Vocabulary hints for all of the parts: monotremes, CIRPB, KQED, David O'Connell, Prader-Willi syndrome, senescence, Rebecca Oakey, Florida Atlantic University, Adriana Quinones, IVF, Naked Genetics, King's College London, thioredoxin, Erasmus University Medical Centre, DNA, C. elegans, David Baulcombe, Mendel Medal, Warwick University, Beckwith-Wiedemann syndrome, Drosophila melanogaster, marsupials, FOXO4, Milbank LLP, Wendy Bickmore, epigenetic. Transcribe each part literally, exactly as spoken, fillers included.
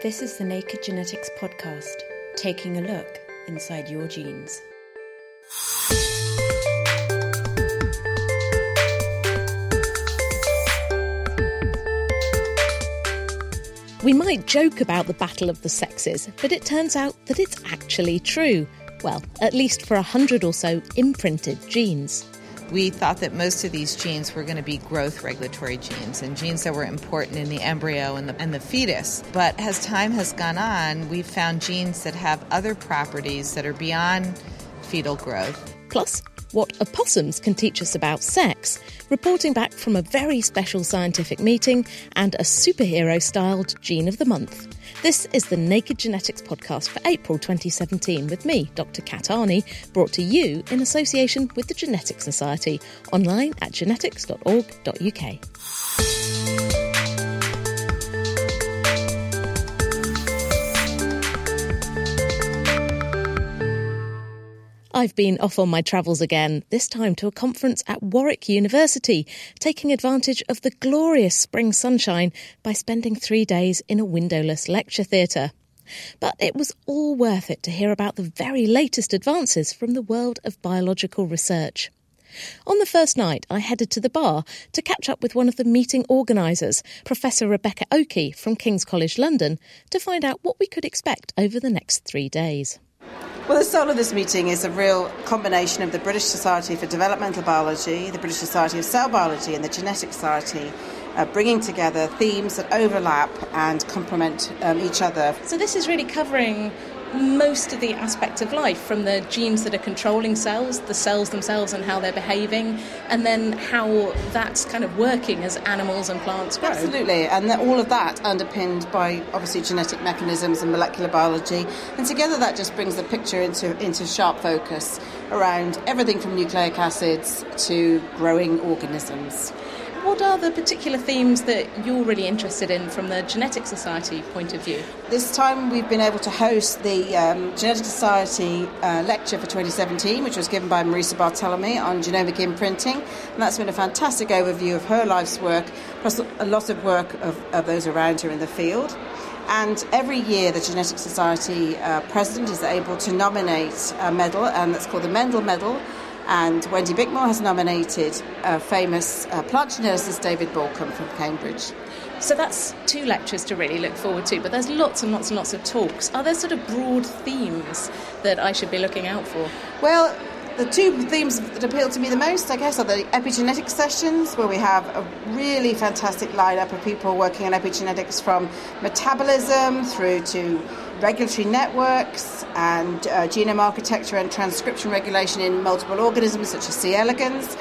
This is the Naked Genetics podcast, taking a look inside your genes. We might joke about the battle of the sexes, but it turns out that it's actually true. Well, at least for a hundred or so imprinted genes. We thought that most of these genes were going to be growth regulatory genes and genes that were important in the embryo and the, and the fetus. But as time has gone on, we've found genes that have other properties that are beyond fetal growth. Plus, what opossums can teach us about sex, reporting back from a very special scientific meeting and a superhero-styled Gene of the Month. This is the Naked Genetics podcast for April twenty seventeen with me, Doctor Kat Arney, brought to you in association with the Genetics Society, online at genetics dot org dot U K. I've been off on my travels again, this time to a conference at Warwick University, taking advantage of the glorious spring sunshine by spending three days in a windowless lecture theatre. But it was all worth it to hear about the very latest advances from the world of biological research. On the first night, I headed to the bar to catch up with one of the meeting organisers, Professor Rebecca Oakey from King's College London, to find out what we could expect over the next three days. Well, the soul of this meeting is a real combination of the British Society for Developmental Biology, the British Society of Cell Biology and the Genetics Society, uh, bringing together themes that overlap and complement um, each other. So this is really covering most of the aspects of life, from the genes that are controlling cells, the cells themselves and how they're behaving, and then how that's kind of working as animals and plants grow. Absolutely, and all of that underpinned by obviously genetic mechanisms and molecular biology, and together that just brings the picture into, into sharp focus around everything from nucleic acids to growing organisms. What are the particular themes that you're really interested in from the Genetic Society point of view? This time we've been able to host the um, Genetic Society uh, lecture for twenty seventeen, which was given by Marisa Bartholomew on genomic imprinting, and that's been a fantastic overview of her life's work, plus a lot of work of, of those around her in the field. And every year the Genetic Society uh, president is able to nominate a medal, and that's called the Mendel Medal. And Wendy Bickmore has nominated uh, famous uh, plant geneticist David Baulcombe from Cambridge. So that's two lectures to really look forward to, but there's lots and lots and lots of talks. Are there sort of broad themes that I should be looking out for? Well, the two themes that appeal to me the most, I guess, are the epigenetic sessions, where we have a really fantastic lineup of people working on epigenetics from metabolism through to regulatory networks and uh, genome architecture and transcription regulation in multiple organisms such as C. elegans.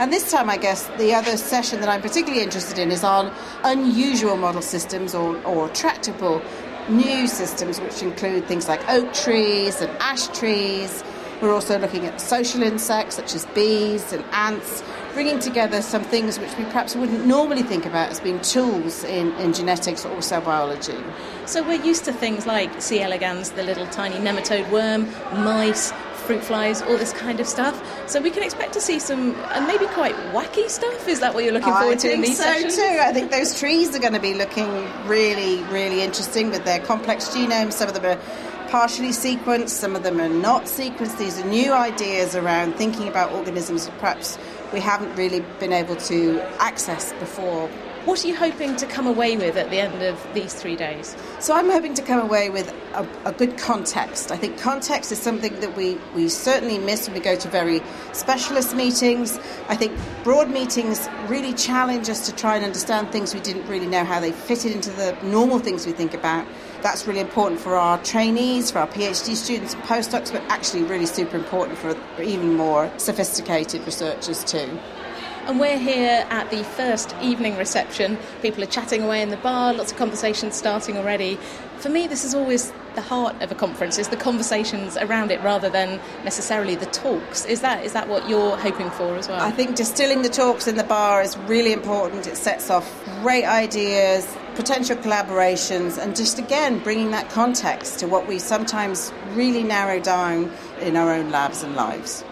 And this time, I guess, the other session that I'm particularly interested in is on unusual model systems or, or tractable new systems, which include things like oak trees and ash trees. We're also looking at social insects such as bees and ants, bringing together some things which we perhaps wouldn't normally think about as being tools in, in genetics or cell biology. So we're used to things like C. elegans, the little tiny nematode worm, mice, fruit flies, all this kind of stuff. So we can expect to see some uh, maybe quite wacky stuff. Is that what you're looking forward I to in these so sessions? I think so too. I think those trees are going to be looking really, really interesting with their complex genomes. Some of them are partially sequenced, some of them are not sequenced. These are new ideas around thinking about organisms that perhaps we haven't really been able to access before. What are you hoping to come away with at the end of these three days? So I'm hoping to come away with a, a good context. I think context is something that we, we certainly miss when we go to very specialist meetings. I think broad meetings really challenge us to try and understand things we didn't really know how they fitted into the normal things we think about. That's really important for our trainees, for our PhD students and postdocs, but actually really super important for even more sophisticated researchers too. And we're here at the first evening reception. People are chatting away in the bar, lots of conversations starting already. For me, this is always the heart of a conference, is the conversations around it rather than necessarily the talks. Is that is that what you're hoping for as well? I think distilling the talks in the bar is really important. It sets off great ideas, potential collaborations, and just again bringing that context to what we sometimes really narrow down in our own labs and lives.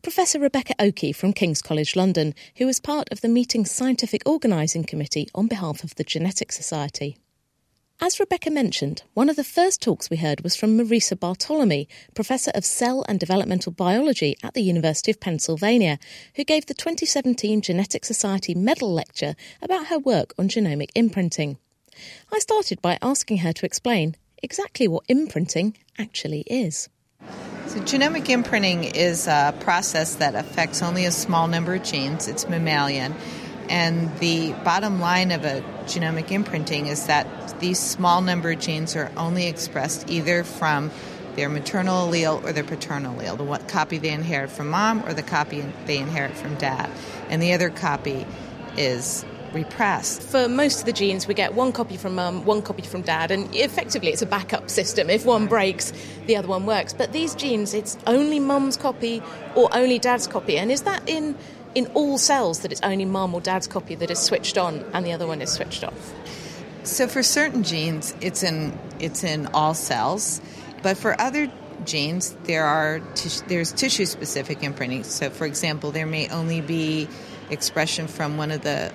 Professor Rebecca Oakey from King's College London, who was part of the meeting's scientific organising committee on behalf of the Genetics Society. As Rebecca mentioned, one of the first talks we heard was from Marisa Bartholomew, Professor of Cell and Developmental Biology at the University of Pennsylvania, who gave the twenty seventeen Genetics Society Medal Lecture about her work on genomic imprinting. I started by asking her to explain exactly what imprinting actually is. So genomic imprinting is a process that affects only a small number of genes. It's mammalian. And the bottom line of a genomic imprinting is that these small number of genes are only expressed either from their maternal allele or their paternal allele, the one copy they inherit from mom or the copy they inherit from dad. And the other copy is repressed. For most of the genes, we get one copy from mum, one copy from dad, and effectively it's a backup system. If one breaks, the other one works. But these genes, it's only mum's copy or only dad's copy. And is that in... in all cells that it's only mum or dad's copy that is switched on and the other one is switched off? So for certain genes, it's in it's in all cells. But for other genes, there are tis- there's tissue-specific imprinting. So, for example, there may only be expression from one of the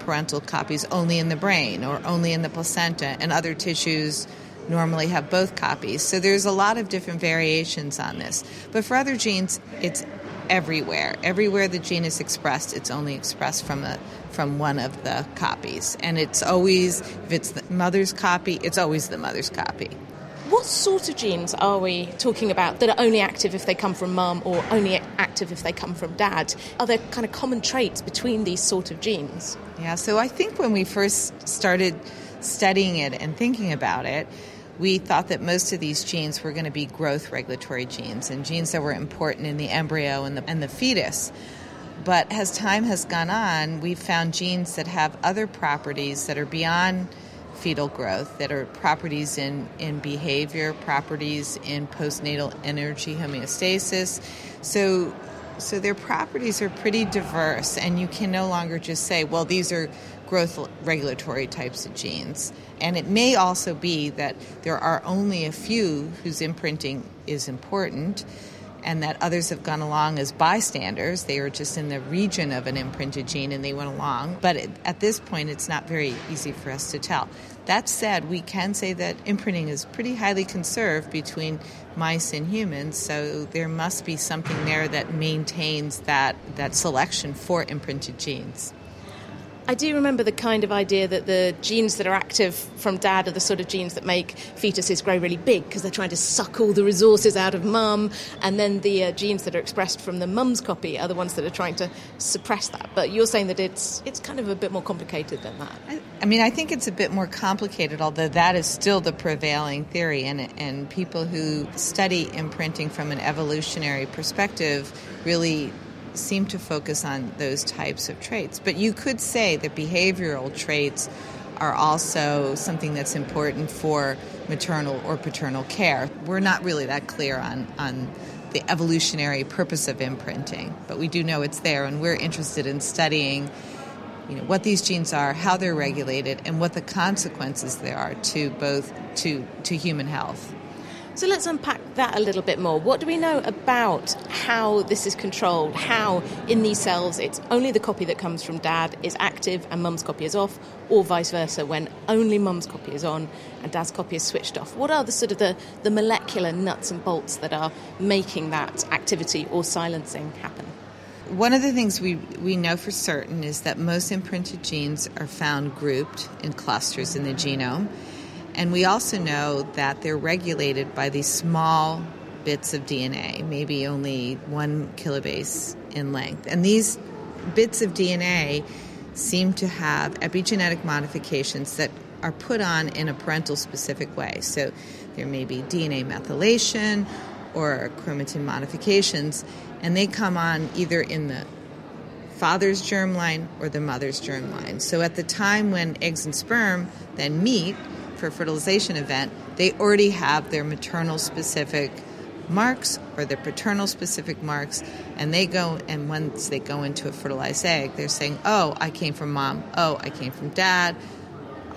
parental copies only in the brain or only in the placenta, and other tissues normally have both copies. So there's a lot of different variations on this. But for other genes, it's Everywhere. Everywhere the gene is expressed, it's only expressed from a from one of the copies. And it's always, if it's the mother's copy, it's always the mother's copy. What sort of genes are we talking about that are only active if they come from mum or only active if they come from dad? Are there kind of common traits between these sort of genes? Yeah, so I think when we first started studying it and thinking about it, we thought that most of these genes were going to be growth regulatory genes and genes that were important in the embryo and the, and the fetus. But as time has gone on, we've found genes that have other properties that are beyond fetal growth, that are properties in, in behavior, properties in postnatal energy homeostasis. So, so their properties are pretty diverse, and you can no longer just say, well, these are growth regulatory types of genes. And it may also be that there are only a few whose imprinting is important and that others have gone along as bystanders. They are just in the region of an imprinted gene and they went along. But it, at this point, it's not very easy for us to tell. That said, we can say that imprinting is pretty highly conserved between mice and humans, so there must be something there that maintains that, that selection for imprinted genes. I do remember the kind of idea that the genes that are active from dad are the sort of genes that make fetuses grow really big because they're trying to suck all the resources out of mum, and then the uh, genes that are expressed from the mum's copy are the ones that are trying to suppress that. But you're saying that it's it's kind of a bit more complicated than that. I, I mean, I think it's a bit more complicated, although that is still the prevailing theory, and, and people who study imprinting from an evolutionary perspective really seem to focus on those types of traits. But you could say that behavioral traits are also something that's important for maternal or paternal care. We're not really that clear on, on the evolutionary purpose of imprinting, but we do know it's there, and we're interested in studying, you know, what these genes are, how they're regulated, and what the consequences there are to both to, to human health. So let's unpack that a little bit more. What do we know about how this is controlled, how in these cells it's only the copy that comes from dad is active and mum's copy is off, or vice versa, when only mum's copy is on and dad's copy is switched off? What are the sort of the, the molecular nuts and bolts that are making that activity or silencing happen? One of the things we, we know for certain is that most imprinted genes are found grouped in clusters in the genome. And we also know that they're regulated by these small bits of D N A, maybe only one kilobase in length. And these bits of D N A seem to have epigenetic modifications that are put on in a parental-specific way. So there may be D N A methylation or chromatin modifications, and they come on either in the father's germline or the mother's germline. So at the time when eggs and sperm then meet for a fertilization event, they already have their maternal specific marks or their paternal specific marks, and they go, and once they go into a fertilized egg, they're saying, oh, I came from mom, oh, I came from dad,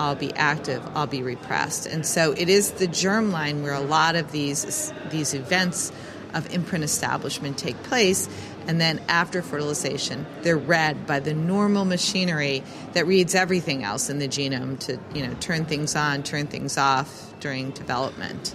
I'll be active, I'll be repressed. And so it is the germline where a lot of these these events of imprint establishment take place, and then after fertilization, they're read by the normal machinery that reads everything else in the genome to, you know, turn things on, turn things off during development.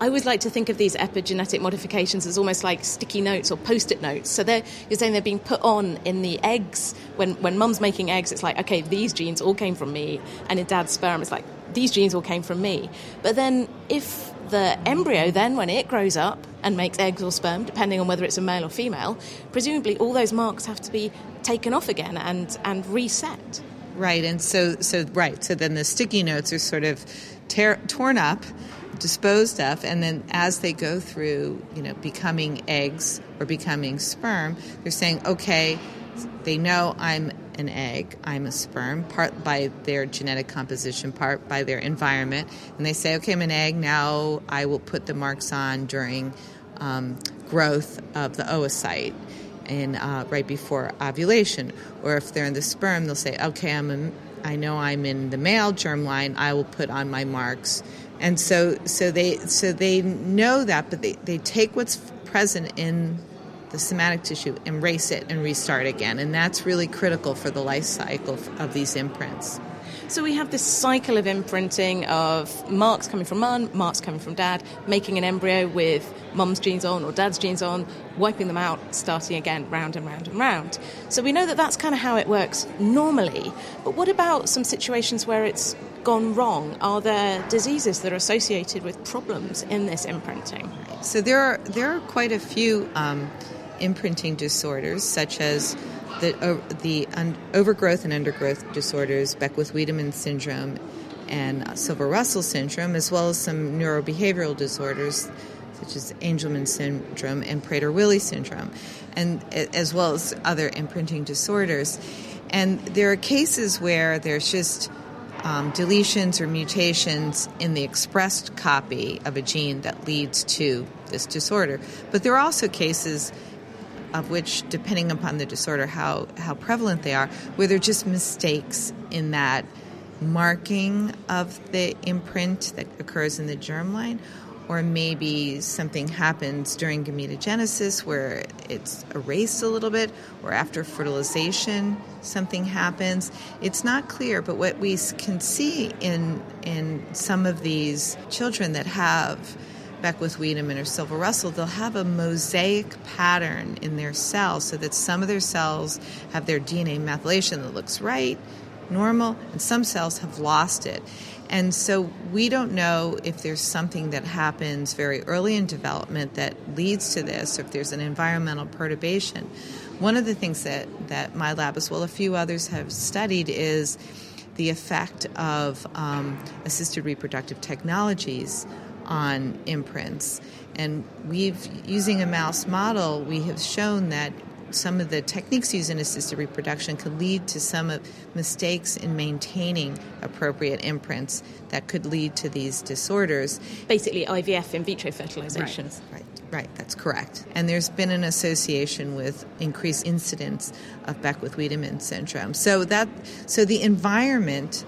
I always like to think of these epigenetic modifications as almost like sticky notes or post-it notes. So they're, you're saying they're being put on in the eggs. When when mum's making eggs, it's like, okay, these genes all came from me. And in dad's sperm, it's like, these genes all came from me. But then if the embryo then, when it grows up and makes eggs or sperm, depending on whether it's a male or female, presumably all those marks have to be taken off again and, and reset. Right, and so, so right, so then the sticky notes are sort of tear, torn up, disposed of, and then as they go through, you know, becoming eggs or becoming sperm, they're saying, okay, they know I'm an egg, I'm a sperm, part by their genetic composition, part by their environment, and they say, okay, I'm an egg, now I will put the marks on during um, growth of the oocyte and uh, right before ovulation. Or if they're in the sperm, they'll say, okay, I'm a, I know I'm in the male germline, I will put on my marks. And so, so they, so they know that, but they, they take what's present in the somatic tissue, erase it, and restart again. And that's really critical for the life cycle of these imprints. So we have this cycle of imprinting of marks coming from mum, marks coming from dad, making an embryo with mum's genes on or dad's genes on, wiping them out, starting again, round and round and round. So we know that that's kind of how it works normally. But what about some situations where it's gone wrong? Are there diseases that are associated with problems in this imprinting? So there are, there are quite a few um, imprinting disorders, such as the, the un, overgrowth and undergrowth disorders, Beckwith-Wiedemann syndrome and Silver-Russell syndrome, as well as some neurobehavioral disorders such as Angelman syndrome and Prader-Willi syndrome, and as well as other imprinting disorders. And there are cases where there's just um, deletions or mutations in the expressed copy of a gene that leads to this disorder. But there are also cases of which, depending upon the disorder, how, how prevalent they are, where they're just mistakes in that marking of the imprint that occurs in the germline, or maybe something happens during gametogenesis where it's erased a little bit, or after fertilization something happens. It's not clear, but what we can see in in some of these children that have Beckwith-Wiedemann or Silver-Russell, they'll have a mosaic pattern in their cells, so that some of their cells have their D N A methylation that looks right, normal, and some cells have lost it. And so we don't know if there's something that happens very early in development that leads to this, or if there's an environmental perturbation. One of the things that, that my lab, as well a few others, have studied is the effect of um, assisted reproductive technologies on imprints. And we've, using a mouse model, we have shown that some of the techniques used in assisted reproduction could lead to some mistakes in maintaining appropriate imprints that could lead to these disorders. Basically I V F, in vitro fertilization. Right, right, right, that's correct. And there's been an association with increased incidence of Beckwith-Wiedemann syndrome. So that, so the environment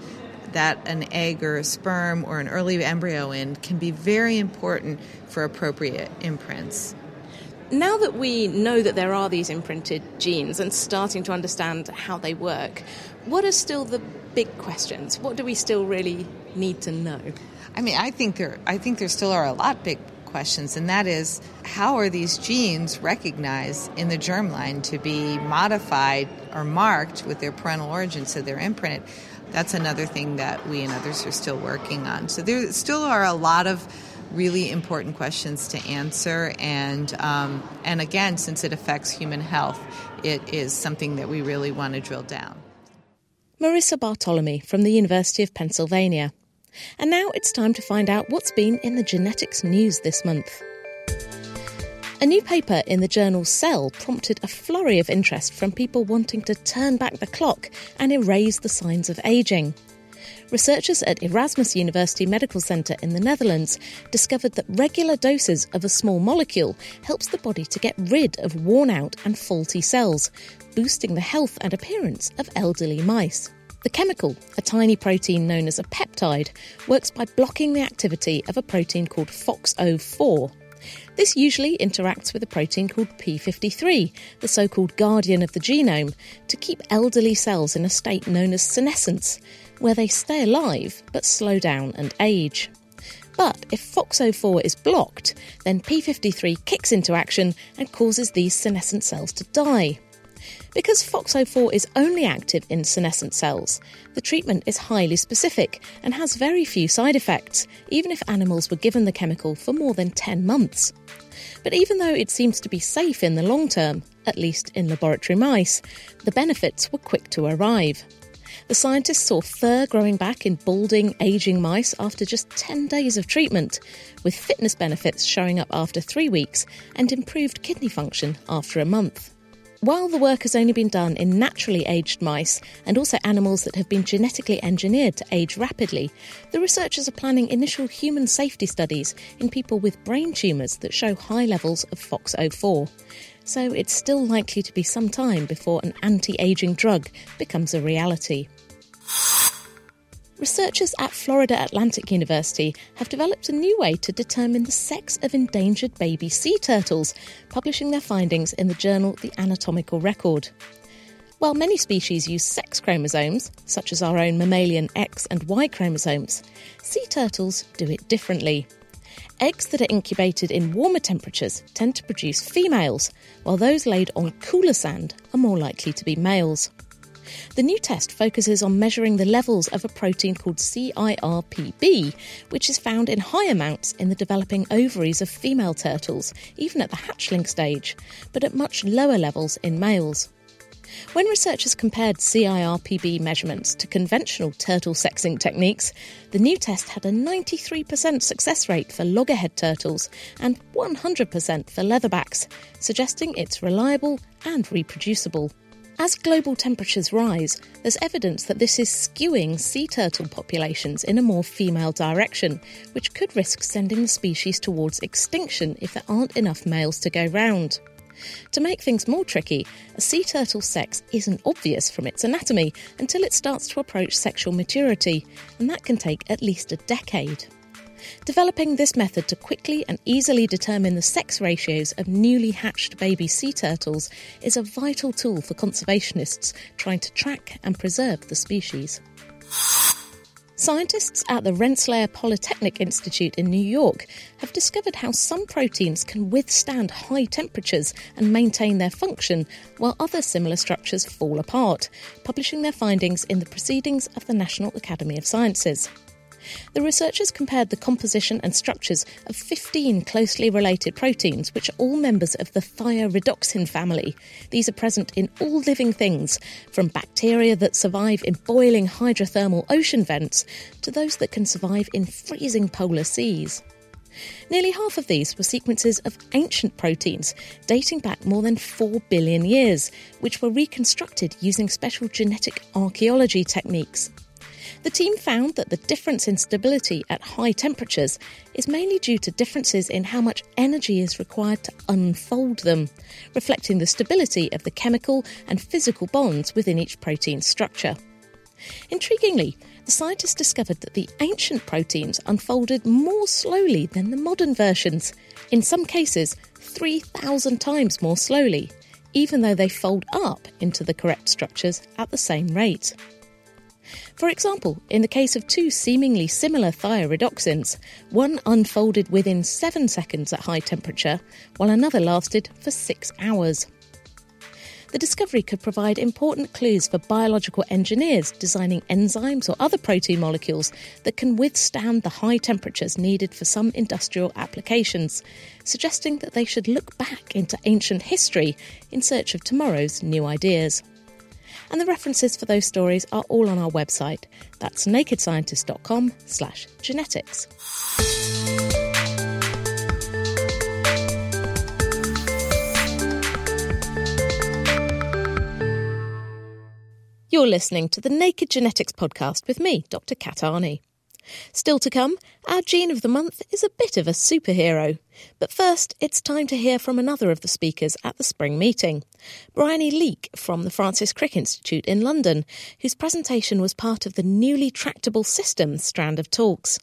that an egg or a sperm or an early embryo in can be very important for appropriate imprints. Now that we know that there are these imprinted genes and starting to understand how they work, what are still the big questions? What do we still really need to know? I mean, I think there, I think there still are a lot big questions, and that is, how are these genes recognized in the germline to be modified or marked with their parental origin so they're imprinted? That's another thing that we and others are still working on. So there still are a lot of really important questions to answer. And um, and again, since it affects human health, it is something that we really want to drill down. Marisa Bartholomew from the University of Pennsylvania. And now it's time to find out what's been in the genetics news this month. A new paper in the journal Cell prompted a flurry of interest from people wanting to turn back the clock and erase the signs of ageing. Researchers at Erasmus University Medical Centre in the Netherlands discovered that regular doses of a small molecule helps the body to get rid of worn-out and faulty cells, boosting the health and appearance of elderly mice. The chemical, a tiny protein known as a peptide, works by blocking the activity of a protein called F O X O four. This usually interacts with a protein called p fifty-three, the so-called guardian of the genome, to keep elderly cells in a state known as senescence, where they stay alive but slow down and age. But if F O X O four is blocked, then p fifty-three kicks into action and causes these senescent cells to die. Because F O X O four is only active in senescent cells, the treatment is highly specific and has very few side effects, even if animals were given the chemical for more than ten months. But even though it seems to be safe in the long term, at least in laboratory mice, the benefits were quick to arrive. The scientists saw fur growing back in balding, ageing mice after just ten days of treatment, with fitness benefits showing up after three weeks and improved kidney function after a month. While the work has only been done in naturally aged mice and also animals that have been genetically engineered to age rapidly, the researchers are planning initial human safety studies in people with brain tumours that show high levels of F O X O four. So it's still likely to be some time before an anti-aging drug becomes a reality. Researchers at Florida Atlantic University have developed a new way to determine the sex of endangered baby sea turtles, publishing their findings in the journal The Anatomical Record. While many species use sex chromosomes, such as our own mammalian X and Y chromosomes, sea turtles do it differently. Eggs that are incubated in warmer temperatures tend to produce females, while those laid on cooler sand are more likely to be males. The new test focuses on measuring the levels of a protein called C I R P B, which is found in high amounts in the developing ovaries of female turtles, even at the hatchling stage, but at much lower levels in males. When researchers compared C I R P B measurements to conventional turtle sexing techniques, the new test had a ninety-three percent success rate for loggerhead turtles and one hundred percent for leatherbacks, suggesting it's reliable and reproducible. As global temperatures rise, there's evidence that this is skewing sea turtle populations in a more female direction, which could risk sending the species towards extinction if there aren't enough males to go round. To make things more tricky, a sea turtle's sex isn't obvious from its anatomy until it starts to approach sexual maturity, and that can take at least a decade. Developing this method to quickly and easily determine the sex ratios of newly hatched baby sea turtles is a vital tool for conservationists trying to track and preserve the species. Scientists at the Rensselaer Polytechnic Institute in New York have discovered how some proteins can withstand high temperatures and maintain their function, while other similar structures fall apart, publishing their findings in the Proceedings of the National Academy of Sciences. The researchers compared the composition and structures of fifteen closely related proteins, which are all members of the thioredoxin family. These are present in all living things, from bacteria that survive in boiling hydrothermal ocean vents to those that can survive in freezing polar seas. Nearly half of these were sequences of ancient proteins dating back more than four billion years, which were reconstructed using special genetic archaeology techniques. The team found that the difference in stability at high temperatures is mainly due to differences in how much energy is required to unfold them, reflecting the stability of the chemical and physical bonds within each protein structure. Intriguingly, the scientists discovered that the ancient proteins unfolded more slowly than the modern versions, in some cases three thousand times more slowly, even though they fold up into the correct structures at the same rate. For example, in the case of two seemingly similar thioredoxins, one unfolded within seven seconds at high temperature, while another lasted for six hours. The discovery could provide important clues for biological engineers designing enzymes or other protein molecules that can withstand the high temperatures needed for some industrial applications, suggesting that they should look back into ancient history in search of tomorrow's new ideas. And the references for those stories are all on our website. That's nakedscientist.com slash genetics. you're listening to the Naked Genetics podcast with me, Doctor Kat Arney. Still to come, our gene of the month is a bit of a superhero. But first, it's time to hear from another of the speakers at the spring meeting, Bryony Leake from the Francis Crick Institute in London, whose presentation was part of the newly tractable systems strand of talks.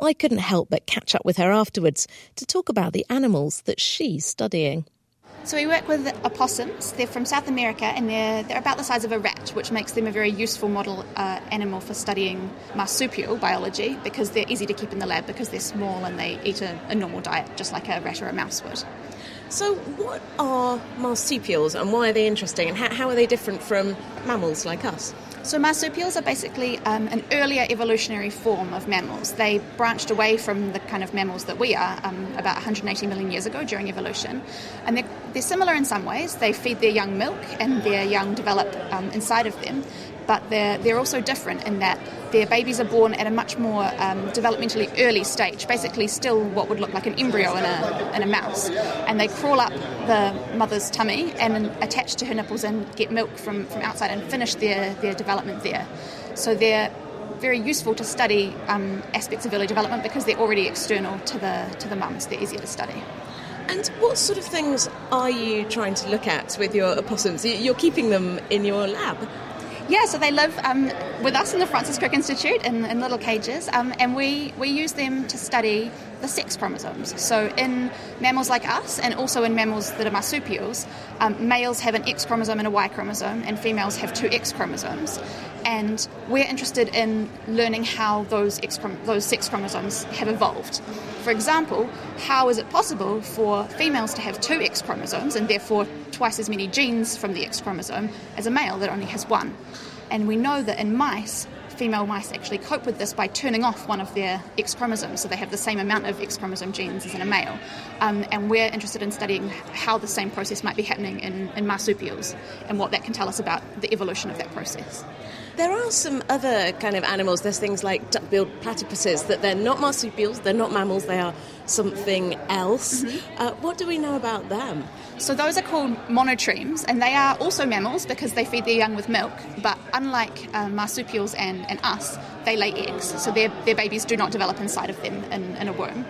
I couldn't help but catch up with her afterwards to talk about the animals that she's studying. So we work with opossums. They're from South America, and they're, they're about the size of a rat, which makes them a very useful model uh, animal for studying marsupial biology, because they're easy to keep in the lab because they're small and they eat a, a normal diet just like a rat or a mouse would. So what are marsupials and why are they interesting, and how, how are they different from mammals like us? So marsupials are basically um, an earlier evolutionary form of mammals. They branched away from the kind of mammals that we are um, about one hundred eighty million years ago during evolution. And they're, they're similar in some ways. They feed their young milk and their young develop um, inside of them. But they're, they're also different in that their babies are born at a much more um, developmentally early stage, basically still what would look like an embryo in a, in a mouse. And they crawl up the mother's tummy and attach to her nipples and get milk from, from outside and finish their, their development there. So they're very useful to study um, aspects of early development because they're already external to the, to the mums. They're easier to study. And what sort of things are you trying to look at with your opossums? You're keeping them in your lab. Yeah, so they live um, with us in the Francis Crick Institute in, in little cages, um, and we, we use them to study the sex chromosomes. So in mammals like us, and also in mammals that are marsupials, um, males have an X chromosome and a Y chromosome, and females have two X chromosomes. And we're interested in learning how those, X, those sex chromosomes have evolved. For example, how is it possible for females to have two X chromosomes, and therefore twice as many genes from the X chromosome as a male that only has one? And we know that in mice, female mice actually cope with this by turning off one of their X chromosomes, so they have the same amount of X chromosome genes as in a male. Um, and we're interested in studying how the same process might be happening in, in marsupials, and what that can tell us about the evolution of that process. There are some other kind of animals. There's things like duck-billed platypuses, that they're not marsupials, they're not mammals, they are something else. Mm-hmm. Uh, what do we know about them? So those are called monotremes, and they are also mammals because they feed their young with milk, but unlike uh, marsupials and, and us, they lay eggs, so their, their babies do not develop inside of them in, in a womb.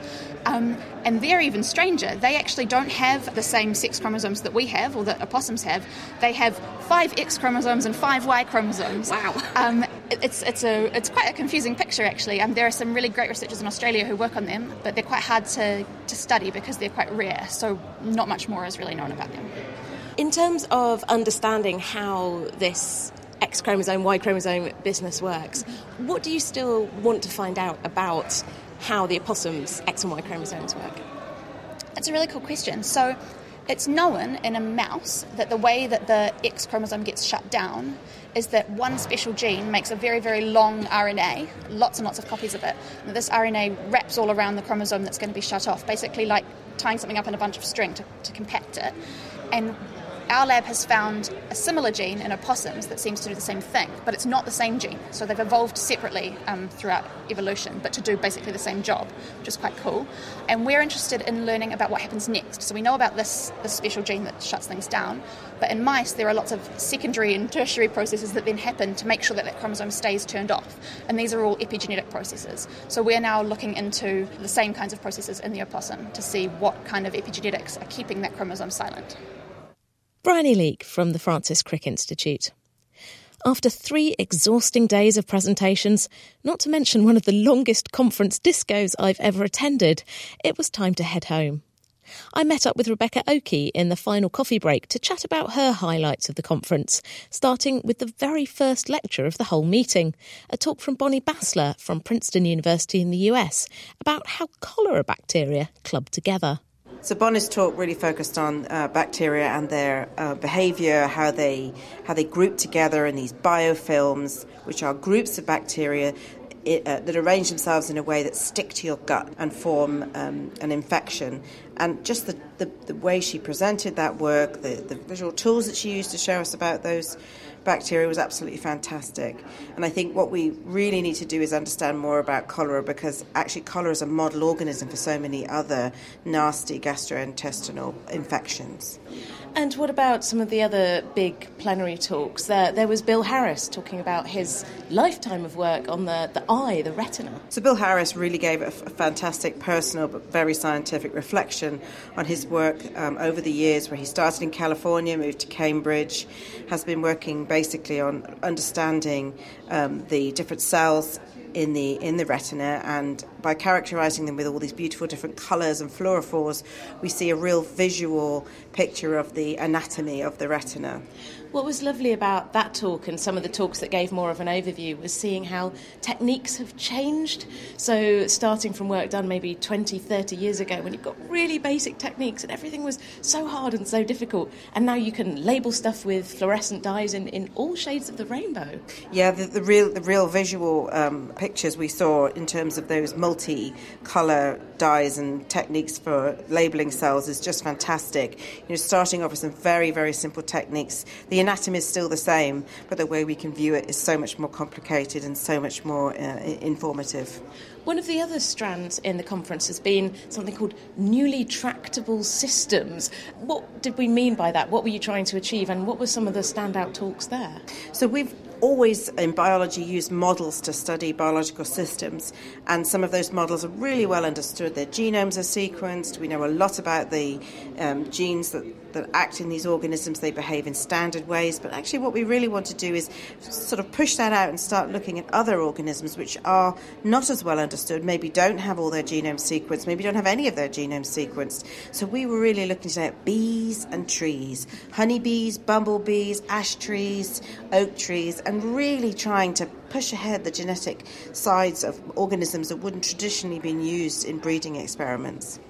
Um, and they're even stranger. They actually don't have the same sex chromosomes that we have, or that opossums have. They have five X chromosomes and five Y chromosomes. Wow. Um, it's it's a it's quite a confusing picture, actually. Um, there are some really great researchers in Australia who work on them, but they're quite hard to, to study because they're quite rare, so not much more is really known about them. In terms of understanding how this X chromosome, Y chromosome business works, what do you still want to find out about how the opossum's X and Y chromosomes work? That's a really cool question. So it's known in a mouse that the way that the X chromosome gets shut down is that one special gene makes a very, very long R N A, lots and lots of copies of it. And this R N A wraps all around the chromosome that's going to be shut off, basically like tying something up in a bunch of string to, to compact it. And our lab has found a similar gene in opossums that seems to do the same thing, but it's not the same gene. So they've evolved separately um, throughout evolution, but to do basically the same job, which is quite cool. And we're interested in learning about what happens next. So we know about this, this special gene that shuts things down, but in mice there are lots of secondary and tertiary processes that then happen to make sure that that chromosome stays turned off. And these are all epigenetic processes. So we're now looking into the same kinds of processes in the opossum to see what kind of epigenetics are keeping that chromosome silent. Bryony Leake from the Francis Crick Institute. After three exhausting days of presentations, not to mention one of the longest conference discos I've ever attended, it was time to head home. I met up with Rebecca Oakey in the final coffee break to chat about her highlights of the conference, starting with the very first lecture of the whole meeting, a talk from Bonnie Bassler from Princeton University in the U S about how cholera bacteria club together. So Bonnie's talk really focused on uh, bacteria and their uh, behaviour, how they how they group together in these biofilms, which are groups of bacteria it, uh, that arrange themselves in a way that stick to your gut and form um, an infection. And just the, the, the way she presented that work, the, the visual tools that she used to show us about those bacteria was absolutely fantastic. And I think what we really need to do is understand more about cholera, because actually cholera is a model organism for so many other nasty gastrointestinal infections. And what about some of the other big plenary talks? There, there was Bill Harris talking about his lifetime of work on the, the eye, the retina. So Bill Harris really gave a, f- a fantastic personal but very scientific reflection on his work um, over the years, where he started in California, moved to Cambridge, has been working basically on understanding um, the different cells in the in the retina, and by characterizing them with all these beautiful different colors and fluorophores, we see a real visual picture of the anatomy of the retina. What was lovely about that talk and some of the talks that gave more of an overview was seeing how techniques have changed. So starting from work done maybe twenty, thirty years ago, when you've got really basic techniques and everything was so hard and so difficult, and now you can label stuff with fluorescent dyes in, in all shades of the rainbow. Yeah, the, the real the real visual um, pictures we saw in terms of those multi-colour dyes and techniques for labelling cells is just fantastic. You know, starting off with some very, very simple techniques. The The anatomy is still the same, but the way we can view it is so much more complicated and so much more uh, informative. One of the other strands in the conference has been something called newly tractable systems. What did we mean by that? What were you trying to achieve, and what were some of the standout talks there? So we've always in biology used models to study biological systems, and some of those models are really well understood. Their genomes are sequenced. We know a lot about the um, genes that, that act in these organisms. They behave in standard ways, but actually what we really want to do is sort of push that out and start looking at other organisms which are not as well understood. Understood, maybe don't have all their genome sequenced, maybe don't have any of their genome sequenced. So we were really looking at bees and trees, honeybees, bumblebees, ash trees, oak trees, and really trying to push ahead the genetic sides of organisms that wouldn't traditionally been used in breeding experiments.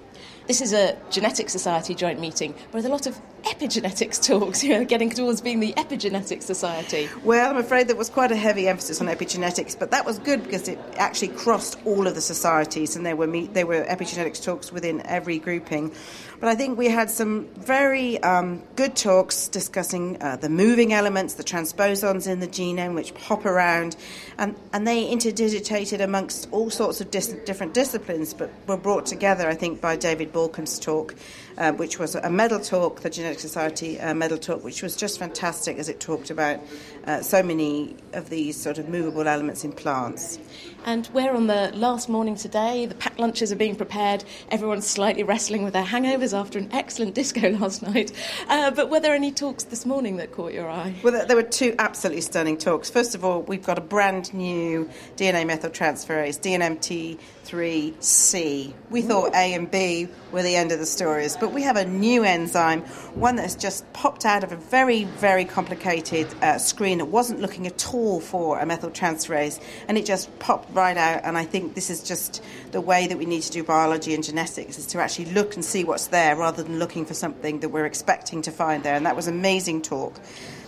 This is a Genetics Society joint meeting, where there's a lot of epigenetics talks, you know, getting towards being the epigenetics society. Well, I'm afraid there was quite a heavy emphasis on epigenetics, but that was good because it actually crossed all of the societies, and there were me- there were epigenetics talks within every grouping. But I think we had some very um, good talks discussing uh, the moving elements, the transposons in the genome, which hop around, and, and they interdigitated amongst all sorts of dis- different disciplines, but were brought together, I think, by David Baulcombe. Baulcombe's talk, uh, which was a medal talk, the Genetics Society uh, medal talk, which was just fantastic as it talked about uh, so many of these sort of movable elements in plants. And we're on the last morning today. The packed lunches are being prepared. Everyone's slightly wrestling with their hangovers after an excellent disco last night. Uh, but were there any talks this morning that caught your eye? Well, there were two absolutely stunning talks. First of all, we've got a brand new D N A methyltransferase, D N M T three C. We thought A and B were the end of the stories, but we have a new enzyme, one that has just popped out of a very, very complicated uh, screen that wasn't looking at all for a methyltransferase, and it just popped right out. And I think this is just the way that we need to do biology and genetics, is to actually look and see what's there rather than looking for something that we're expecting to find there. And that was an amazing talk,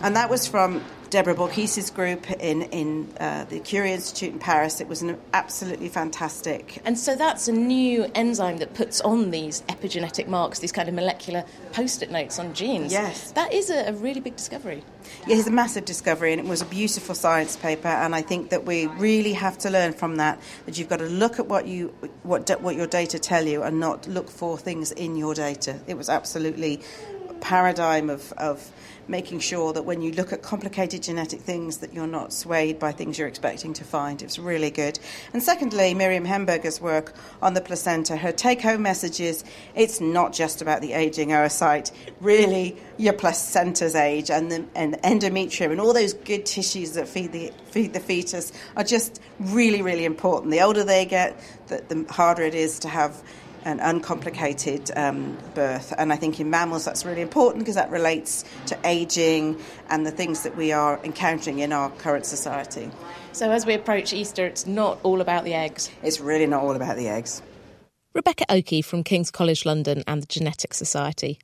and that was from Deborah Borghesi's group in, in uh, the Curie Institute in Paris. It was an absolutely fantastic. And so that's a new enzyme that puts on these epigenetic marks, these kind of molecular post-it notes on genes. Yes. That is a, a really big discovery. Yeah, it's a massive discovery, and it was a beautiful science paper, and I think that we really have to learn from that, that you've got to look at what you what what your data tell you and not look for things in your data. It was absolutely a paradigm of... of making sure that when you look at complicated genetic things that you're not swayed by things you're expecting to find. It's really good. And secondly, Miriam Hemberger's work on the placenta, her take-home message is it's not just about the ageing oocyte, really your placenta's age, and the and endometrium and all those good tissues that feed the feed the fetus are just really, really important. The older they get, the, the harder it is to have an uncomplicated um, birth. And I think in mammals that's really important because that relates to ageing and the things that we are encountering in our current society. So as we approach Easter, it's not all about the eggs. It's really not all about the eggs. Rebecca Oakey from King's College London and the Genetics Society.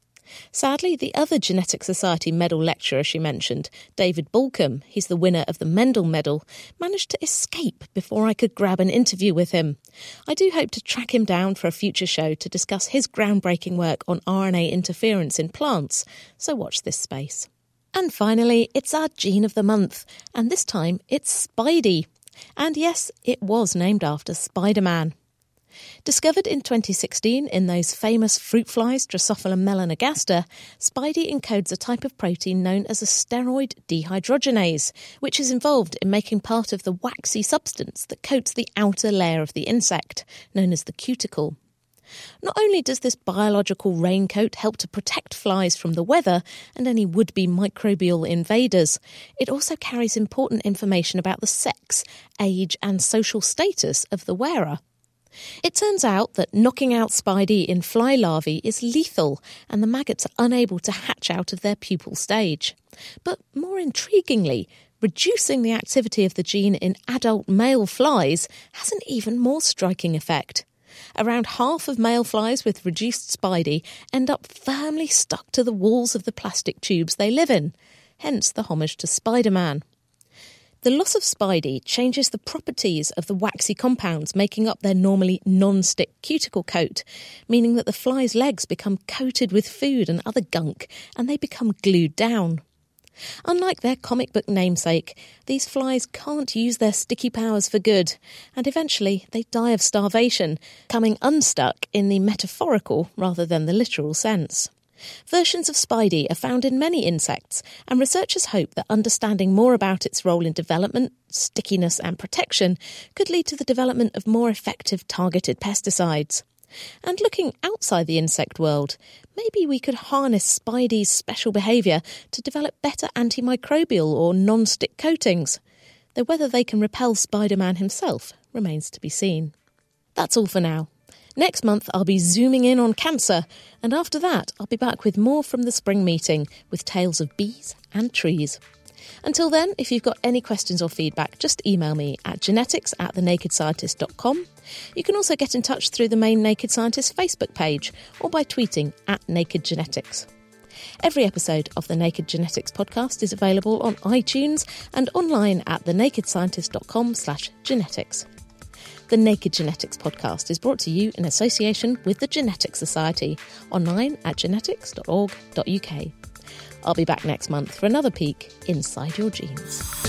Sadly, the other Genetics Society medal lecturer she mentioned, David Baulcombe, he's the winner of the Mendel Medal, managed to escape before I could grab an interview with him. I do hope to track him down for a future show to discuss his groundbreaking work on R N A interference in plants, so watch this space. And finally, it's our gene of the month, and this time it's Spidey. And yes, it was named after Spider-Man. Discovered in twenty sixteen in those famous fruit flies, Drosophila melanogaster, Spidey encodes a type of protein known as a steroid dehydrogenase, which is involved in making part of the waxy substance that coats the outer layer of the insect, known as the cuticle. Not only does this biological raincoat help to protect flies from the weather and any would-be microbial invaders, it also carries important information about the sex, age and social status of the wearer. It turns out that knocking out Spidey in fly larvae is lethal and the maggots are unable to hatch out of their pupal stage. But more intriguingly, reducing the activity of the gene in adult male flies has an even more striking effect. Around half of male flies with reduced Spidey end up firmly stuck to the walls of the plastic tubes they live in, hence the homage to Spider-Man. The loss of Spidey changes the properties of the waxy compounds making up their normally non-stick cuticle coat, meaning that the fly's legs become coated with food and other gunk and they become glued down. Unlike their comic book namesake, these flies can't use their sticky powers for good, and eventually they die of starvation, coming unstuck in the metaphorical rather than the literal sense. Versions of Spidey are found in many insects, and researchers hope that understanding more about its role in development, stickiness and protection could lead to the development of more effective targeted pesticides. And looking outside the insect world, maybe we could harness Spidey's special behaviour to develop better antimicrobial or non-stick coatings, though whether they can repel Spider-Man himself remains to be seen. That's all for now. Next month I'll be zooming in on cancer, and after that I'll be back with more from the spring meeting with tales of bees and trees. Until then, if you've got any questions or feedback, just email me at genetics at thenakedscientist.com. You can also get in touch through the main Naked Scientist Facebook page or by tweeting at Naked Genetics. Every episode of the Naked Genetics podcast is available on iTunes and online at thenakedscientist.com slash genetics. The Naked Genetics podcast is brought to you in association with the Genetics Society, online at genetics dot org dot U K. I'll be back next month for another peek inside your genes.